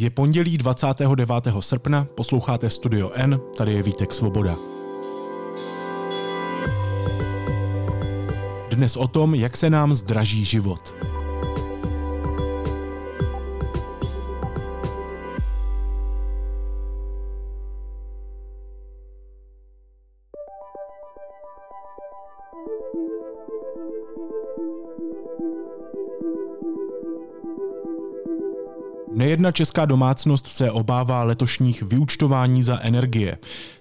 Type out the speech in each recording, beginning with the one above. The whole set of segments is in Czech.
Je pondělí 29. srpna, posloucháte Studio N, tady je Vítek Svoboda. Dnes o tom, jak se nám zdraží život. Nejedna česká domácnost se obává letošních vyúčtování za energie.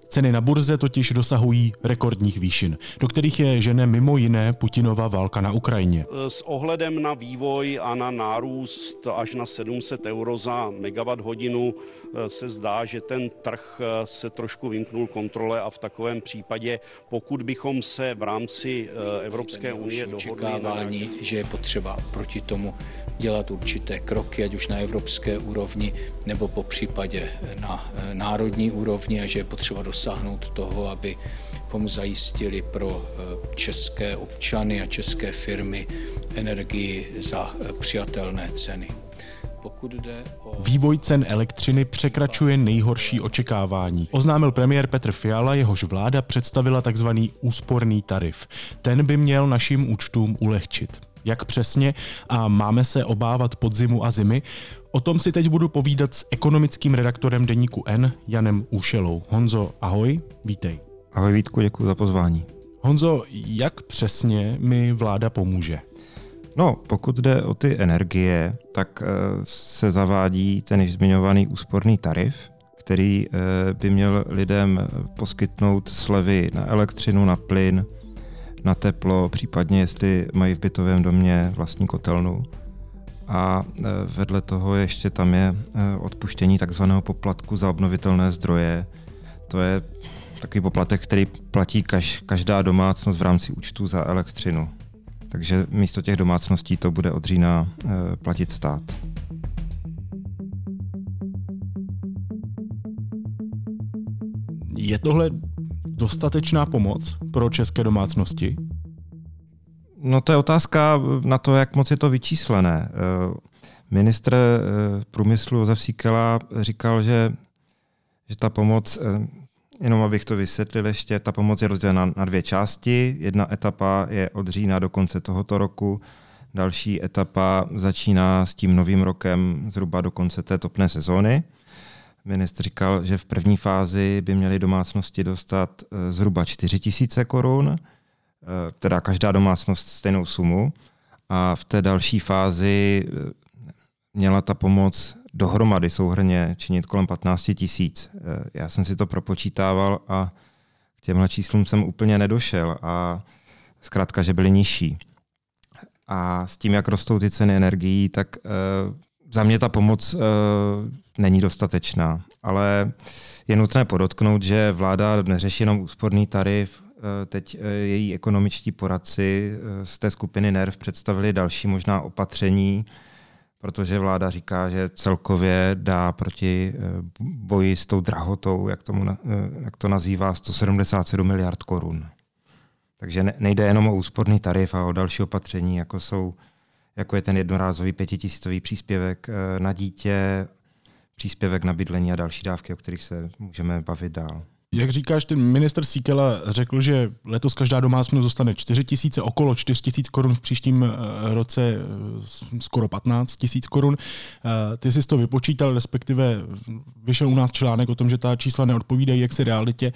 Ceny na burze totiž dosahují rekordních výšin, do kterých je žene mimo jiné Putinova válka na Ukrajině. S ohledem na vývoj a na nárůst až na 700 euro za megawatt hodinu se zdá, že ten trh se trošku vymknul kontrole a v takovém případě, pokud bychom se v rámci Evropské unie dohodli, že je potřeba proti tomu dělat určité kroky, ať už na evropské úrovni nebo po případě na národní úrovni, a že je potřeba dosáhnout toho, abychom zajistili pro české občany a české firmy energii za přijatelné ceny. Vývoj cen elektřiny překračuje nejhorší očekávání. Oznámil premiér Petr Fiala, jehož vláda představila tzv. Úsporný tarif. Ten by měl našim účtům ulehčit. Jak přesně a máme se obávat podzimu a zimy? O tom si teď budu povídat s ekonomickým redaktorem Deníku N, Janem Úšelou. Honzo, ahoj, vítej. Ahoj Vítku, děkuji za pozvání. Honzo, jak přesně mi vláda pomůže? No, pokud jde o ty energie, tak se zavádí ten již zmiňovaný úsporný tarif, který by měl lidem poskytnout slevy na elektřinu, na plyn, na teplo, případně jestli mají v bytovém domě vlastní kotelnu. A vedle toho ještě tam je odpuštění takzvaného poplatku za obnovitelné zdroje. To je takový poplatek, který platí každá domácnost v rámci účtu za elektřinu. Takže místo těch domácností to bude od října platit stát. Je tohle dostatečná pomoc pro české domácnosti? No to je otázka na to, jak moc je to vyčíslené. Ministr průmyslu Josef Síkela říkal, že ta pomoc, jenom abych to vysvětlil ještě, ta pomoc je rozdělena na dvě části. Jedna etapa je od října do konce tohoto roku, další etapa začíná s tím novým rokem zhruba do konce té topné sezóny. Ministr říkal, že v první fázi by měly domácnosti dostat zhruba 4 000 korun, teda každá domácnost stejnou sumu, a v té další fázi měla ta pomoc dohromady souhrnně činit kolem 15 000. Já jsem si to propočítával a k těmhle číslům jsem úplně nedošel, a zkrátka, že byly nižší. A s tím, jak rostou ty ceny energií, tak za mě ta pomoc není dostatečná, ale je nutné podotknout, že vláda neřeší jenom úsporný tarif. Teď její ekonomičtí poradci z té skupiny NERV představili další možná opatření, protože vláda říká, že celkově dá proti boji s tou drahotou, jak to nazývá, 177 miliard korun. Takže nejde jenom o úsporný tarif a o další opatření, jako je ten jednorázový 5 000 příspěvek na dítě, příspěvek na bydlení a další dávky, o kterých se můžeme bavit dál. Jak říkáš, ten minister Síkela řekl, že letos každá domácnost dostane 4 000, okolo 4 000 korun, v příštím roce skoro 15 000 korun. Ty jsi to vypočítal, respektive vyšel u nás článek o tom, že ta čísla neodpovídají jaksi realitě.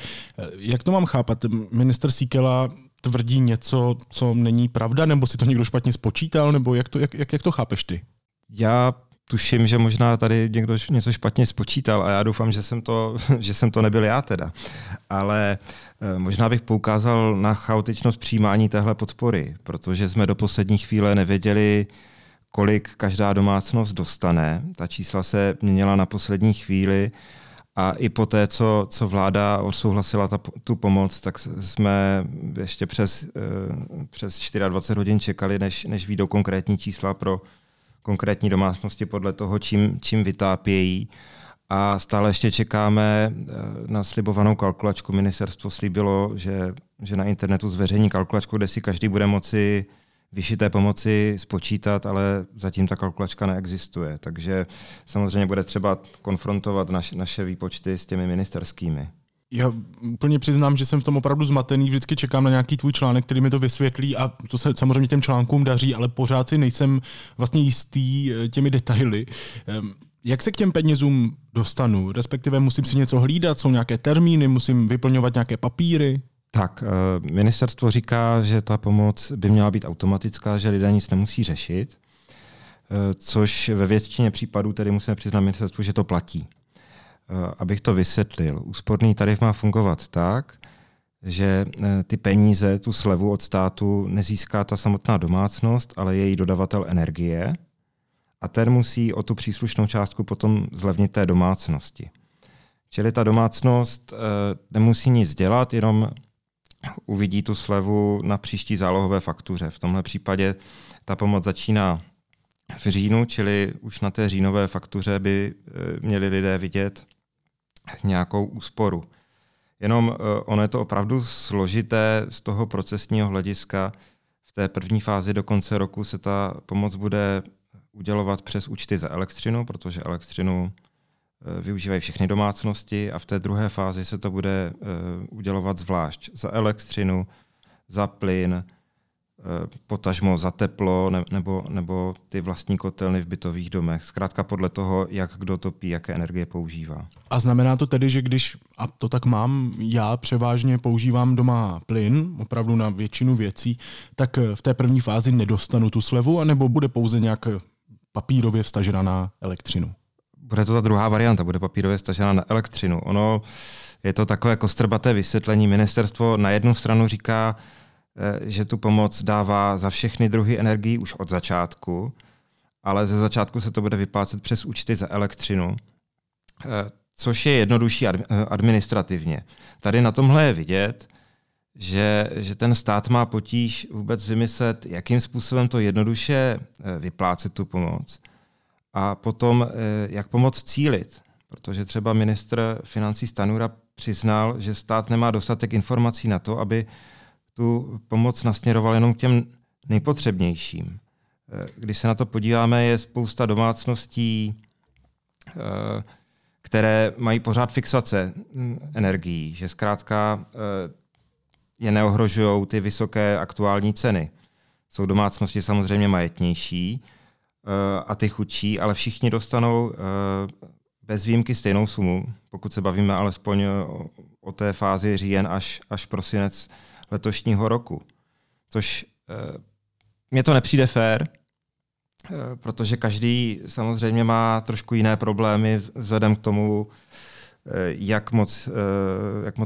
Jak to mám chápat? Minister Síkela tvrdí něco, co není pravda, nebo si to někdo špatně spočítal, nebo jak to chápeš ty? Já tuším, že možná tady někdo něco špatně spočítal, a já doufám, že jsem to nebyl já teda. Ale možná bych poukázal na chaotičnost přijímání téhle podpory, protože jsme do poslední chvíle nevěděli, kolik každá domácnost dostane. Ta čísla se měnila na poslední chvíli, a i po té, co vláda odsouhlasila tu pomoc, tak jsme ještě přes 24 hodin čekali, než vyjdou konkrétní čísla pro konkrétní domácnosti podle toho, čím vytápějí. A stále ještě čekáme na slibovanou kalkulačku. Ministerstvo slíbilo, že na internetu zveřejní kalkulačku, kde si každý bude moci vyšité pomoci spočítat, ale zatím ta kalkulačka neexistuje. Takže samozřejmě bude třeba konfrontovat naše výpočty s těmi ministerskými. Já úplně přiznám, že jsem v tom opravdu zmatený, vždycky čekám na nějaký tvůj článek, který mi to vysvětlí a to se samozřejmě těm článkům daří, ale pořád si nejsem vlastně jistý těmi detaily. Jak se k těm penězům dostanu? Respektive musím si něco hlídat, jsou nějaké termíny, musím vyplňovat nějaké papíry? Tak, ministerstvo říká, že ta pomoc by měla být automatická, že lidé nic nemusí řešit, což ve většině případů tedy musíme přiznat ministerstvu, že to platí. Abych to vysvětlil, úsporný tarif má fungovat tak, že ty peníze, tu slevu od státu nezíská ta samotná domácnost, ale její dodavatel energie a ten musí o tu příslušnou částku potom zlevnit té domácnosti. Čili ta domácnost nemusí nic dělat, jenom uvidí tu slevu na příští zálohové faktuře. V tomhle případě ta pomoc začíná v říjnu, čili už na té říjnové faktuře by měli lidé vidět nějakou úsporu. Jenom ono je to opravdu složité z toho procesního hlediska. V té první fázi do konce roku se ta pomoc bude udělovat přes účty za elektřinu, protože elektřinu využívají všechny domácnosti a v té druhé fázi se to bude udělovat zvlášť za elektřinu, za plyn, potažmo za teplo nebo ty vlastní kotelny v bytových domech. Zkrátka podle toho, jak kdo topí, jaké energie používá. A znamená to tedy, že když, a to tak mám, já převážně používám doma plyn, opravdu na většinu věcí, tak v té první fázi nedostanu tu slevu, anebo bude pouze nějak papírově vstažena na elektřinu? Bude to ta druhá varianta, bude papírově stažena na elektřinu. Ono je to takové kostrbaté vysvětlení. Ministerstvo na jednu stranu říká, že tu pomoc dává za všechny druhy energií už od začátku, ale ze začátku se to bude vyplácet přes účty za elektřinu, což je jednodušší administrativně. Tady na tomhle je vidět, že ten stát má potíž vůbec vymyslet, jakým způsobem to jednoduše vyplácet tu pomoc a potom jak pomoc cílit. Protože třeba ministr financí Stanura přiznal, že stát nemá dostatek informací na to, aby tu pomoc nasměroval jenom k těm nejpotřebnějším. Když se na to podíváme, je spousta domácností, které mají pořád fixace energií, že zkrátka je neohrožují ty vysoké aktuální ceny. Jsou domácnosti samozřejmě majetnější a ty chudší, ale všichni dostanou bez výjimky stejnou sumu, pokud se bavíme alespoň o té fázi říjen až prosinec letošního roku. Což mně to nepřijde fér, protože každý samozřejmě má trošku jiné problémy vzhledem k tomu, jak moc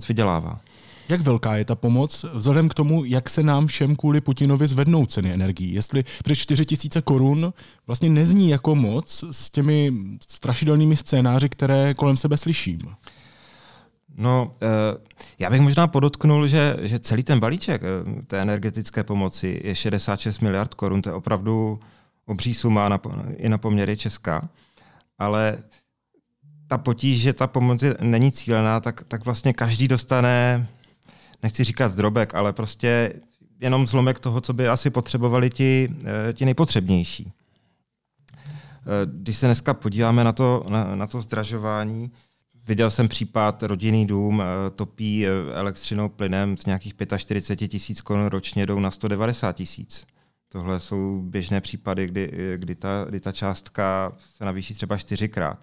vydělává. Jak velká je ta pomoc vzhledem k tomu, jak se nám všem kvůli Putinovi zvednou ceny energií? Jestli přes 4 000 korun vlastně nezní jako moc s těmi strašidelnými scénáři, které kolem sebe slyším. No, já bych možná podotknul, že celý ten balíček té energetické pomoci je 66 miliard korun. To je opravdu obří suma i na poměry Česka. Ale ta potíž, že ta pomoc není cílená, tak vlastně každý dostane, nechci říkat drobek, ale prostě jenom zlomek toho, co by asi potřebovali ti nejpotřebnější. Když se dneska podíváme na to zdražování, viděl jsem případ, rodinný dům topí elektřinou, plynem z nějakých 45 000 korun ročně jdou na 190 000. Tohle jsou běžné případy, kdy ta částka se navýší třeba 4krát.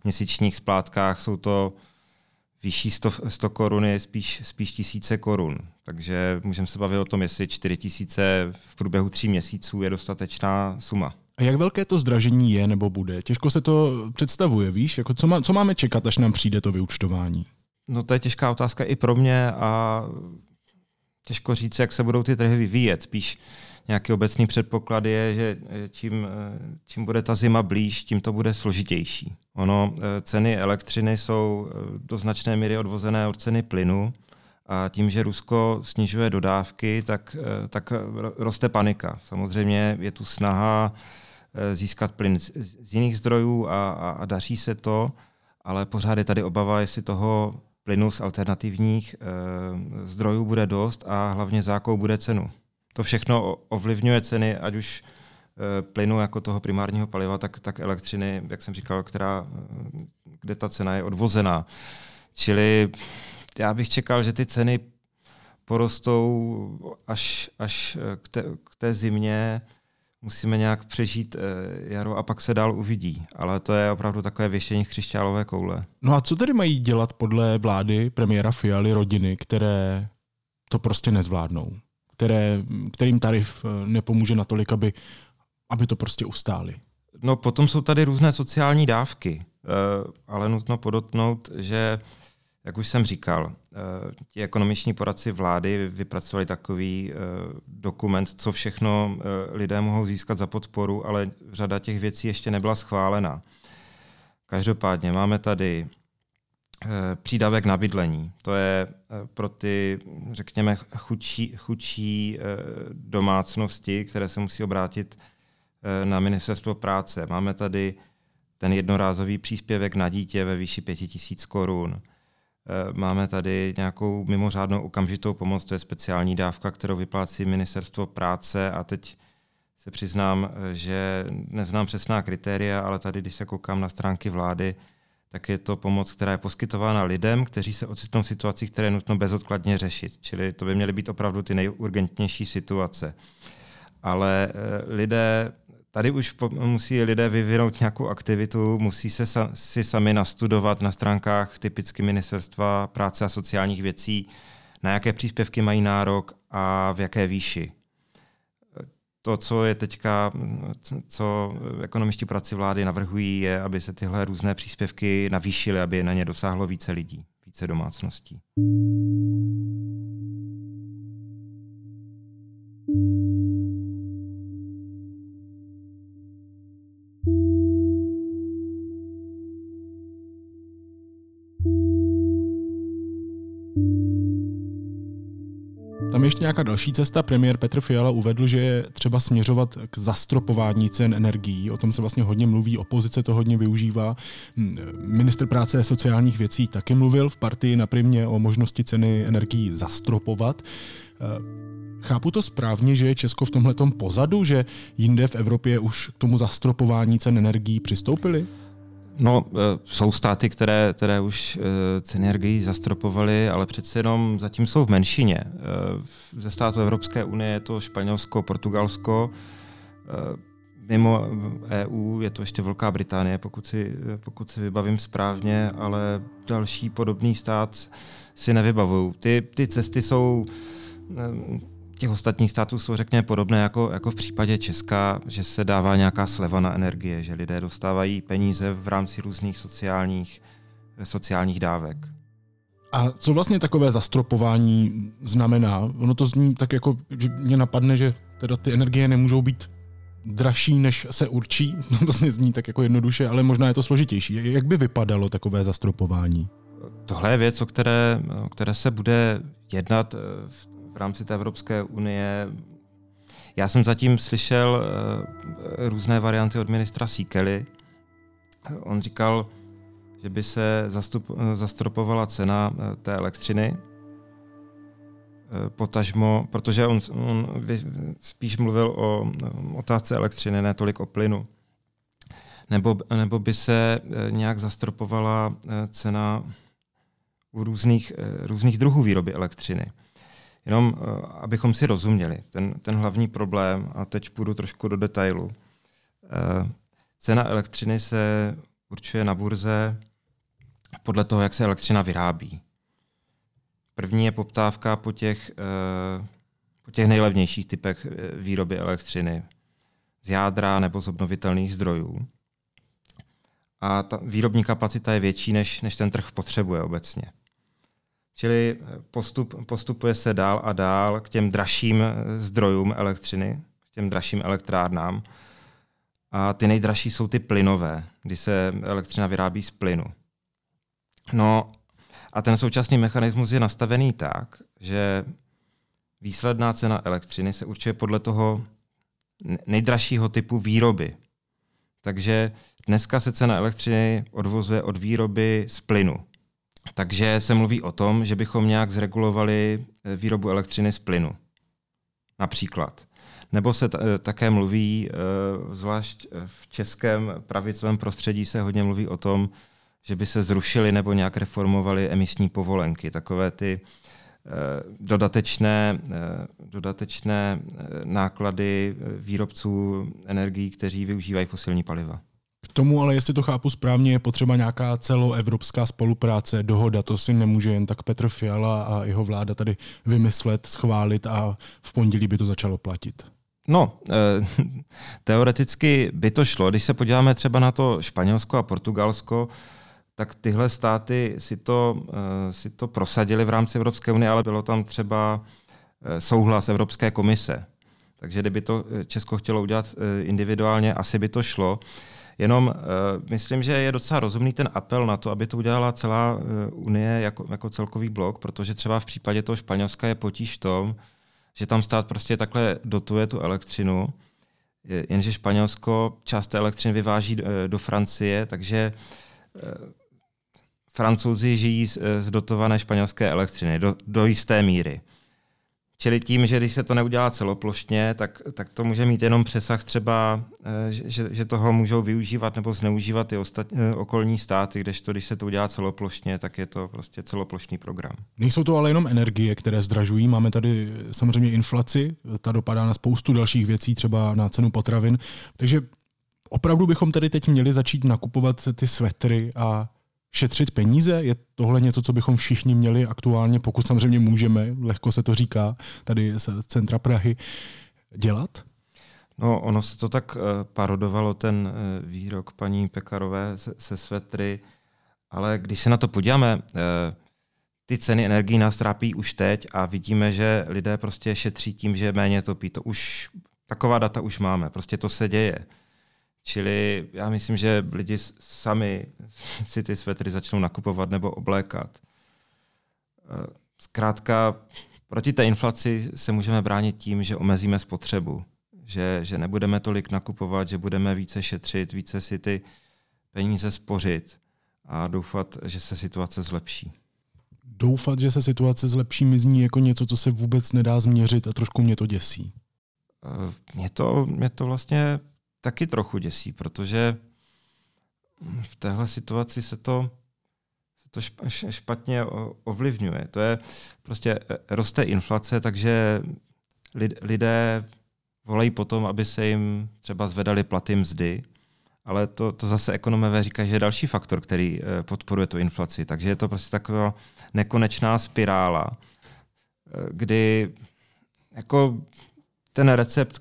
V měsíčních splátkách jsou to vyšší 100 koruny, spíš tisíce korun. Takže můžeme se bavit o tom, jestli 4 000 v průběhu 3 měsíců je dostatečná suma. A jak velké to zdražení je nebo bude? Těžko se to představuje, víš? Jako co máme čekat, až nám přijde to vyúčtování? No to je těžká otázka i pro mě a těžko říct, jak se budou ty trhy vyvíjet. Spíš nějaký obecný předpoklad je, že čím bude ta zima blíž, tím to bude složitější. Ono, ceny elektřiny jsou do značné míry odvozené od ceny plynu a tím, že Rusko snižuje dodávky, tak roste panika. Samozřejmě je tu snaha získat plyn z jiných zdrojů a daří se to, ale pořád je tady obava, jestli toho plynu z alternativních zdrojů bude dost a hlavně za jakou bude cenu. to všechno ovlivňuje ceny, ať už plynu jako toho primárního paliva, tak elektřiny, jak jsem říkal, kde ta cena je odvozená. Čili já bych čekal, že ty ceny porostou až k té zimě, musíme nějak přežít jaro a pak se dál uvidí. Ale to je opravdu takové věštění z křišťálové koule. No a co tedy mají dělat podle vlády premiéra Fialy rodiny, které to prostě nezvládnou? Kterým tarif nepomůže natolik, aby to prostě ustáli? No potom jsou tady různé sociální dávky, ale nutno podotknout, že jak už jsem říkal, ti ekonomiční poradci vlády vypracovali takový dokument, co všechno lidé mohou získat za podporu, ale řada těch věcí ještě nebyla schválena. Každopádně máme tady přídavek na bydlení. To je pro ty, řekněme, chudší domácnosti, které se musí obrátit na ministerstvo práce. Máme tady ten jednorázový příspěvek na dítě ve výši 5 000 korun. Máme tady nějakou mimořádnou okamžitou pomoc, to je speciální dávka, kterou vyplácí ministerstvo práce a teď se přiznám, že neznám přesná kritéria, ale tady, když se koukám na stránky vlády, tak je to pomoc, která je poskytována lidem, kteří se ocitnou v situacích, které je nutno bezodkladně řešit. Čili to by měly být opravdu ty nejurgentnější situace. Ale tady už musí lidé vyvinout nějakou aktivitu, musí se si sami nastudovat na stránkách typicky Ministerstva práce a sociálních věcí, na jaké příspěvky mají nárok a v jaké výši. To, co je teďka, co ekonomičtí poradci vlády navrhují, je, aby se tyhle různé příspěvky navýšily, aby na ně dosáhlo více lidí, více domácností. Tam ještě nějaká další cesta. Premiér Petr Fiala uvedl, že je třeba směřovat k zastropování cen energií. O tom se vlastně hodně mluví, opozice to hodně využívá. Ministr práce a sociálních věcí taky mluvil v Partii na Primě o možnosti ceny energií zastropovat. Chápu to správně, že je Česko v tomhletom pozadu, že jinde v Evropě už k tomu zastropování cen energií přistoupili? No, jsou státy, které už ceny energií zastropovaly, ale přece jenom zatím jsou v menšině. Ze států Evropské unie je to Španělsko, Portugalsko, mimo EU je to ještě Velká Británie, pokud si vybavím správně, ale další podobný stát si nevybavuju. Ty cesty jsou... Těch ostatních států jsou, řekněme, podobné jako v případě Česka, že se dává nějaká sleva na energie, že lidé dostávají peníze v rámci různých sociálních dávek. A co vlastně takové zastropování znamená? Ono to zní tak jako, že mě napadne, že teda ty energie nemůžou být dražší, než se určí. To vlastně zní tak jako jednoduše, ale možná je to složitější. Jak by vypadalo takové zastropování? Tohle je věc, o které se bude jednat v rámci té Evropské unie. Já jsem zatím slyšel různé varianty od ministra Síkely. On říkal, že by se zastropovala cena té elektřiny, potažmo, protože on spíš mluvil o otázce elektřiny, ne tolik o plynu. Nebo by se nějak zastropovala cena u různých druhů výroby elektřiny. Jenom abychom si rozuměli, ten hlavní problém, a teď půjdu trošku do detailu. Cena elektřiny se určuje na burze podle toho, jak se elektřina vyrábí. První je poptávka po těch nejlevnějších typech výroby elektřiny z jádra nebo z obnovitelných zdrojů. A ta výrobní kapacita je větší, než ten trh potřebuje obecně. Čili postupuje se dál a dál k těm dražším zdrojům elektřiny, k těm dražším elektrárnám. A ty nejdražší jsou ty plynové, kdy se elektřina vyrábí z plynu. No a ten současný mechanismus je nastavený tak, že výsledná cena elektřiny se určuje podle toho nejdražšího typu výroby. Takže dneska se cena elektřiny odvozuje od výroby z plynu. Takže se mluví o tom, že bychom nějak zregulovali výrobu elektřiny z plynu. například. Nebo se také mluví, zvlášť v českém pravicovém prostředí se hodně mluví o tom, že by se zrušily nebo nějak reformovaly emisní povolenky. Takové ty dodatečné náklady výrobců energií, kteří využívají fosilní paliva. K tomu, ale jestli to chápu správně, je potřeba nějaká celoevropská spolupráce, dohoda. To si nemůže jen tak Petr Fiala a jeho vláda tady vymyslet, schválit a v pondělí by to začalo platit. No, teoreticky by to šlo. Když se podíváme třeba na to Španělsko a Portugalsko, tak tyhle státy si to prosadili v rámci Evropské unie, ale bylo tam třeba souhlas Evropské komise. Takže kdyby to Česko chtělo udělat individuálně, asi by to šlo. Jenom myslím, že je docela rozumný ten apel na to, aby to udělala celá unie jako celkový blok, protože třeba v případě toho Španělska je potíž v tom, že tam stát prostě takhle dotuje tu elektřinu, jenže Španělsko část té elektřiny vyváží do Francie, takže Francouzi žijí z dotované španělské elektřiny do jisté míry. Čili tím, že když se to neudělá celoplošně, tak to může mít jenom přesah třeba, že toho můžou využívat nebo zneužívat i okolní státy, kdežto když se to udělá celoplošně, tak je to prostě celoplošný program. Nejsou to ale jenom energie, které zdražují. Máme tady samozřejmě inflaci, ta dopadá na spoustu dalších věcí, třeba na cenu potravin. Takže opravdu bychom tady teď měli začít nakupovat ty svetry a šetřit peníze? Je tohle něco, co bychom všichni měli aktuálně, pokud samozřejmě můžeme, lehko se to říká, tady z centra Prahy, dělat? No, ono se to tak parodovalo, ten výrok paní Pekarové se svetry, ale když se na to podíváme, ty ceny energií nás trápí už teď a vidíme, že lidé prostě šetří tím, že méně topí. Taková data už máme, prostě to se děje. Čili já myslím, že lidi sami si ty svetry začnou nakupovat nebo oblékat. Zkrátka, proti té inflaci se můžeme bránit tím, že omezíme spotřebu. Že nebudeme tolik nakupovat, že budeme více šetřit, více si ty peníze spořit a doufat, že se situace zlepší. Doufat, že se situace zlepší, mi zní jako něco, co se vůbec nedá změřit a trošku mě to děsí. Mě to vlastně taky trochu děsí, protože v téhle situaci se to špatně ovlivňuje. To je prostě roste inflace, takže lidé volají potom, aby se jim třeba zvedaly platy, mzdy, ale to zase ekonomové říkají, že je další faktor, který podporuje tu inflaci. Takže je to prostě taková nekonečná spirála, kdy jako ten recept,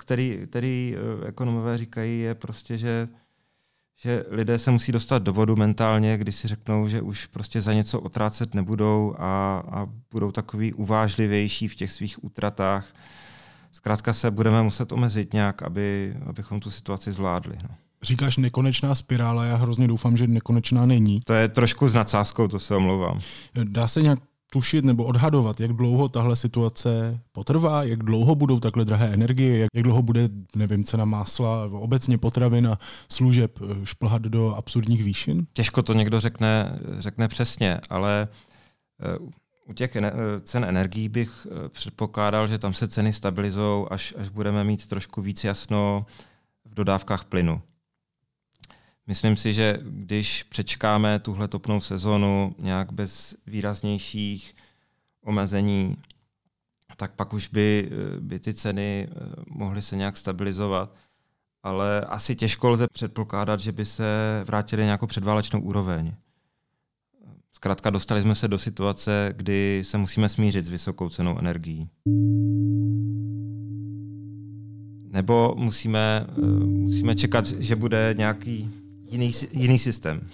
který ekonomové říkají, je prostě, že lidé se musí dostat do bodu mentálně, kdy si řeknou, že už prostě za něco utrácet nebudou a budou takový uvážlivější v těch svých útratách. Zkrátka se budeme muset omezit nějak, abychom tu situaci zvládli. No. Říkáš nekonečná spirála, já hrozně doufám, že nekonečná není. To je trošku s nadsázkou, to se omlouvám. Dá se nějak tušit nebo odhadovat, jak dlouho tahle situace potrvá, jak dlouho budou takhle drahé energie, jak dlouho bude, nevím, cena másla, obecně potravin a služeb šplhat do absurdních výšin? Těžko to někdo řekne přesně, ale u těch cen energií bych předpokládal, že tam se ceny stabilizujou, až budeme mít trošku víc jasno v dodávkách plynu. Myslím si, že když přečkáme tuhle topnou sezonu nějak bez výraznějších omezení, tak pak už by ty ceny mohly se nějak stabilizovat. Ale asi těžko lze předpokládat, že by se vrátily nějakou předválečnou úroveň. Zkrátka dostali jsme se do situace, kdy se musíme smířit s vysokou cenou energií. Nebo musíme čekat, že bude nějaký jiný systém.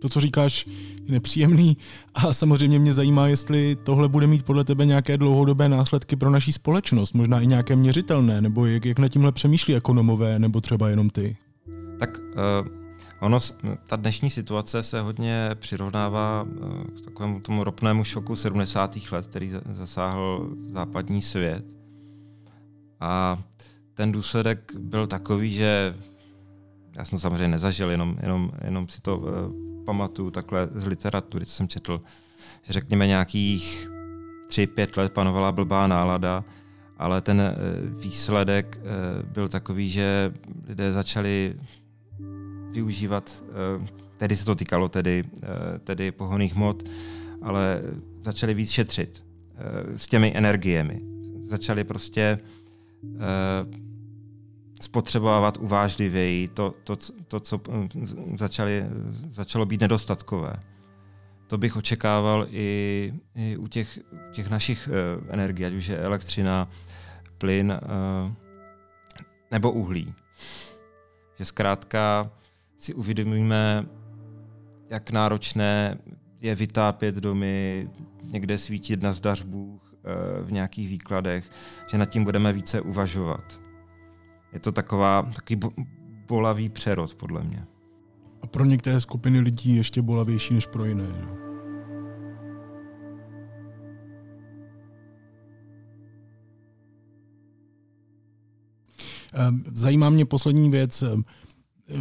To, co říkáš, je nepříjemný a samozřejmě mě zajímá, jestli tohle bude mít podle tebe nějaké dlouhodobé následky pro naší společnost, možná i nějaké měřitelné, nebo jak nad tímhle přemýšlí ekonomové, nebo třeba jenom ty. Tak ta dnešní situace se hodně přirovnává k takovému tomu ropnému šoku 70. let, který zasáhl západní svět. A ten důsledek byl takový, že já jsem samozřejmě nezažil, jenom si to pamatuju takhle z literatury, co jsem četl, řekněme nějakých 3-5 let panovala blbá nálada, ale ten výsledek byl takový, že lidé začali využívat, tedy se to týkalo tedy pohonných hmot, ale začali víc šetřit s těmi energiemi. Začali prostě spotřebovávat uvážlivěji to co začalo být nedostatkové. To bych očekával i u těch našich energií, ať už je elektřina, plyn nebo uhlí. Že zkrátka si uvědomíme, jak náročné je vytápět domy, někde svítit na zdař Bůh v nějakých výkladech, že nad tím budeme více uvažovat. Je to takový bolavý přerod, podle mě. A pro některé skupiny lidí ještě bolavější než pro jiné. Zajímá mě poslední věc.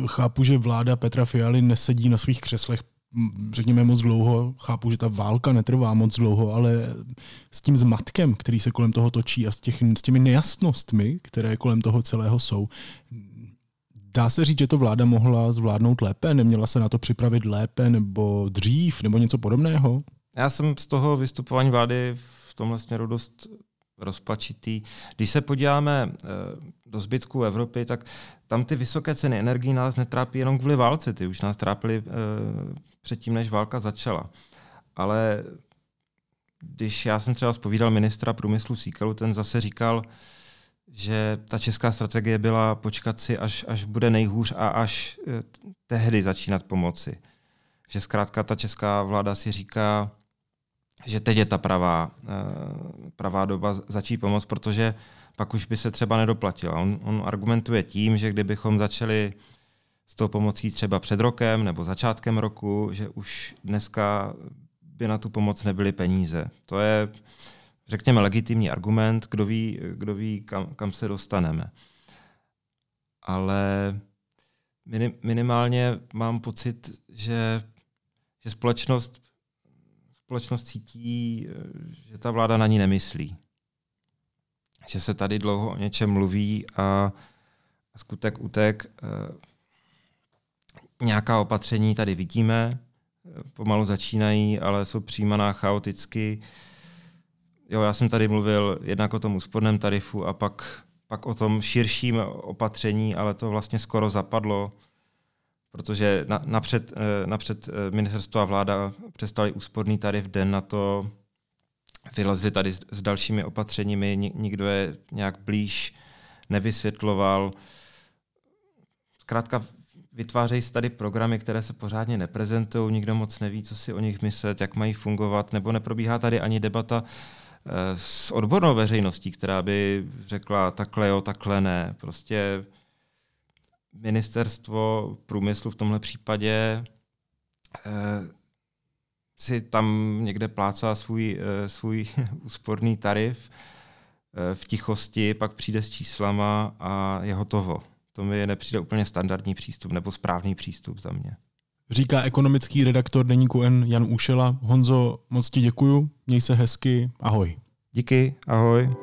Chápu, že vláda Petra Fialy nesedí na svých křeslech, řekněme, moc dlouho. Chápu, že ta válka netrvá moc dlouho, ale s tím zmatkem, který se kolem toho točí a s těmi nejasnostmi, které kolem toho celého jsou, dá se říct, že to vláda mohla zvládnout lépe? Neměla se na to připravit lépe nebo dřív nebo něco podobného? Já jsem z toho vystupování vlády v tomhle směru dost rozpačitý. Když se podíváme do zbytku Evropy, tak tam ty vysoké ceny energií nás netrápí jenom kvůli válce. Ty už nás trápily předtím, než válka začala. Ale když já jsem třeba zpovídal ministra průmyslu Síkelu, ten zase říkal, že ta česká strategie byla počkat si, až bude nejhůř a až tehdy začínat pomoci. Že zkrátka ta česká vláda si říká, že teď je ta pravá doba začít pomoct, protože pak už by se třeba nedoplatila. On argumentuje tím, že kdybychom začali s tou pomocí třeba před rokem nebo začátkem roku, že už dneska by na tu pomoc nebyly peníze. To je, řekněme, legitimní argument, kdo ví kam se dostaneme. Ale minimálně mám pocit, že společnost cítí, že ta vláda na ní nemyslí. Že se tady dlouho o něčem mluví a skutek utek. Nějaká opatření tady vidíme, pomalu začínají, ale jsou přijímaná chaoticky. Jo, já jsem tady mluvil jednak o tom úsporném tarifu a pak o tom širším opatření, ale to vlastně skoro zapadlo, protože napřed ministerstvo a vláda přestali úsporný tarif, den na to vylezli tady s dalšími opatřeními, nikdo je nějak blíž nevysvětloval. Zkrátka vytvářejí se tady programy, které se pořádně neprezentují, nikdo moc neví, co si o nich myslet, jak mají fungovat, nebo neprobíhá tady ani debata s odbornou veřejností, která by řekla takhle jo, takhle ne. Prostě ministerstvo průmyslu v tomhle případě si tam někde plácá svůj úsporný tarif v tichosti, pak přijde s číslama a je hotovo. To mi nepřijde úplně standardní přístup nebo správný přístup za mě. Říká ekonomický redaktor Deníku N Jan Úšela. Honzo, moc ti děkuju, měj se hezky, ahoj. Díky, ahoj.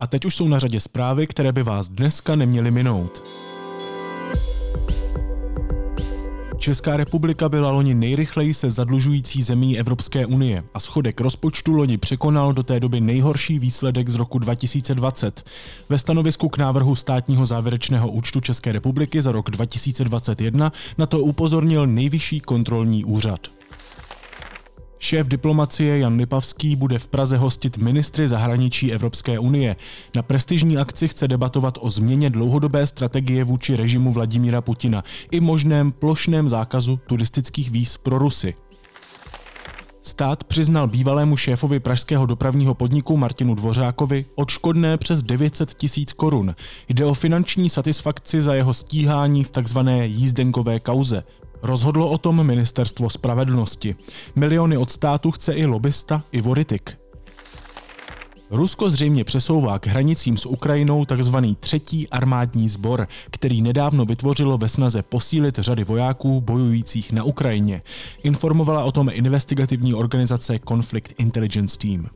A teď už jsou na řadě zprávy, které by vás dneska neměly minout. Česká republika byla loni nejrychleji se zadlužující zemí Evropské unie a schodek rozpočtu loni překonal do té doby nejhorší výsledek z roku 2020. Ve stanovisku k návrhu státního závěrečného účtu České republiky za rok 2021 na to upozornil Nejvyšší kontrolní úřad. Šéf diplomacie Jan Lipavský bude v Praze hostit ministry zahraničí Evropské unie. Na prestižní akci chce debatovat o změně dlouhodobé strategie vůči režimu Vladimíra Putina i možném plošném zákazu turistických víz pro Rusy. Stát přiznal bývalému šéfovi pražského dopravního podniku Martinu Dvořákovi odškodné přes 900 tisíc korun. Jde o finanční satisfakci za jeho stíhání v takzvané jízdenkové kauze. Rozhodlo o tom Ministerstvo spravedlnosti. Miliony od státu chce i lobista Ivo Rittig. Rusko zřejmě přesouvá k hranicím s Ukrajinou tzv. Třetí armádní sbor, který nedávno vytvořilo ve snaze posílit řady vojáků bojujících na Ukrajině. Informovala o tom investigativní organizace Conflict Intelligence Team.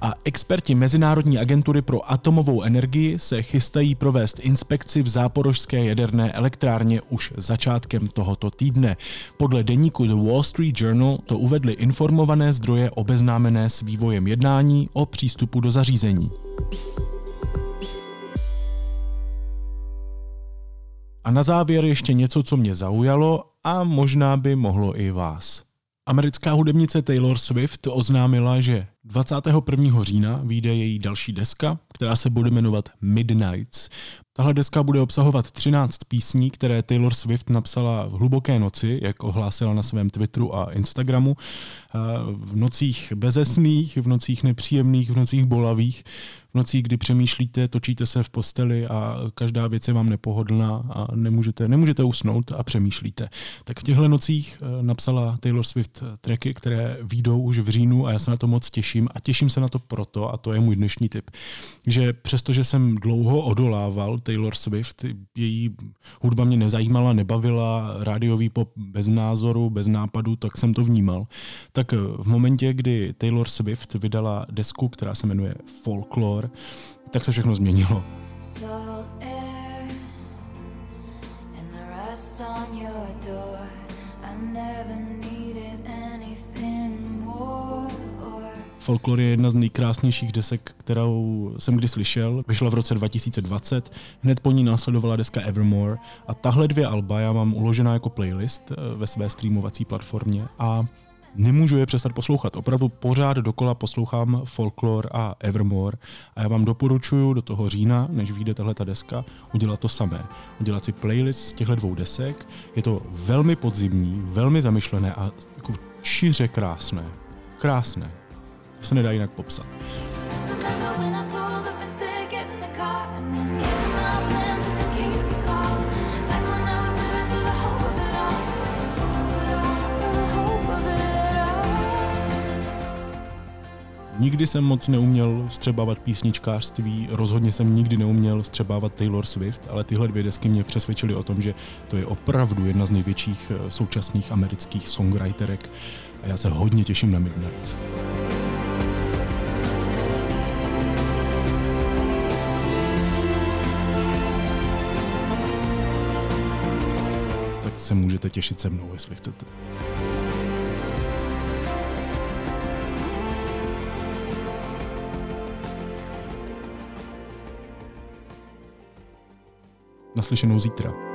A experti Mezinárodní agentury pro atomovou energii se chystají provést inspekci v Záporožské jaderné elektrárně už začátkem tohoto týdne. Podle deníku The Wall Street Journal to uvedly informované zdroje obeznámené s vývojem jednání o přístupu do zařízení. A na závěr ještě něco, co mě zaujalo a možná by mohlo i vás. Americká hudebnice Taylor Swift oznámila, že 21. října vyjde její další deska, která se bude jmenovat Midnights. Tahle deska bude obsahovat 13 písní, které Taylor Swift napsala v hluboké noci, jak ohlásila na svém Twitteru a Instagramu. V nocích bezesných, v nocích nepříjemných, v nocích bolavých, v nocích, kdy přemýšlíte, točíte se v posteli a každá věc je vám nepohodlná a nemůžete usnout a přemýšlíte. Tak v těchto nocích napsala Taylor Swift tracky, které vyjdou už v říjnu a já se na to moc těším. A těším se na to proto, a to je můj dnešní tip, že přestože jsem dlouho odolával Taylor Swift, její hudba mě nezajímala, nebavila, rádiový pop bez názoru, bez nápadu, tak jsem to vnímal. Tak v momentě, kdy Taylor Swift vydala desku, která se jmenuje Folklore, tak se všechno změnilo. Folklore je jedna z nejkrásnějších desek, kterou jsem kdy slyšel. Vyšla v roce 2020, hned po ní následovala deska Evermore a tahle dvě alba já mám uložená jako playlist ve své streamovací platformě a nemůžu je přestat poslouchat. Opravdu pořád dokola poslouchám Folklore a Evermore a já vám doporučuji do toho října, než vyjde tahleta deska, udělat to samé. Udělat si playlist z těchto dvou desek. Je to velmi podzimní, velmi zamyšlené a jako šiře krásné. Krásné. To se nedá jinak popsat. Nikdy jsem moc neuměl vstřebávat písničkářství, rozhodně jsem nikdy neuměl vstřebávat Taylor Swift, ale tyhle dvě desky mě přesvědčily o tom, že to je opravdu jedna z největších současných amerických songwriterek a já se hodně těším na Midnights. Se můžete těšit se mnou, jestli chcete. Naslyšenou zítra.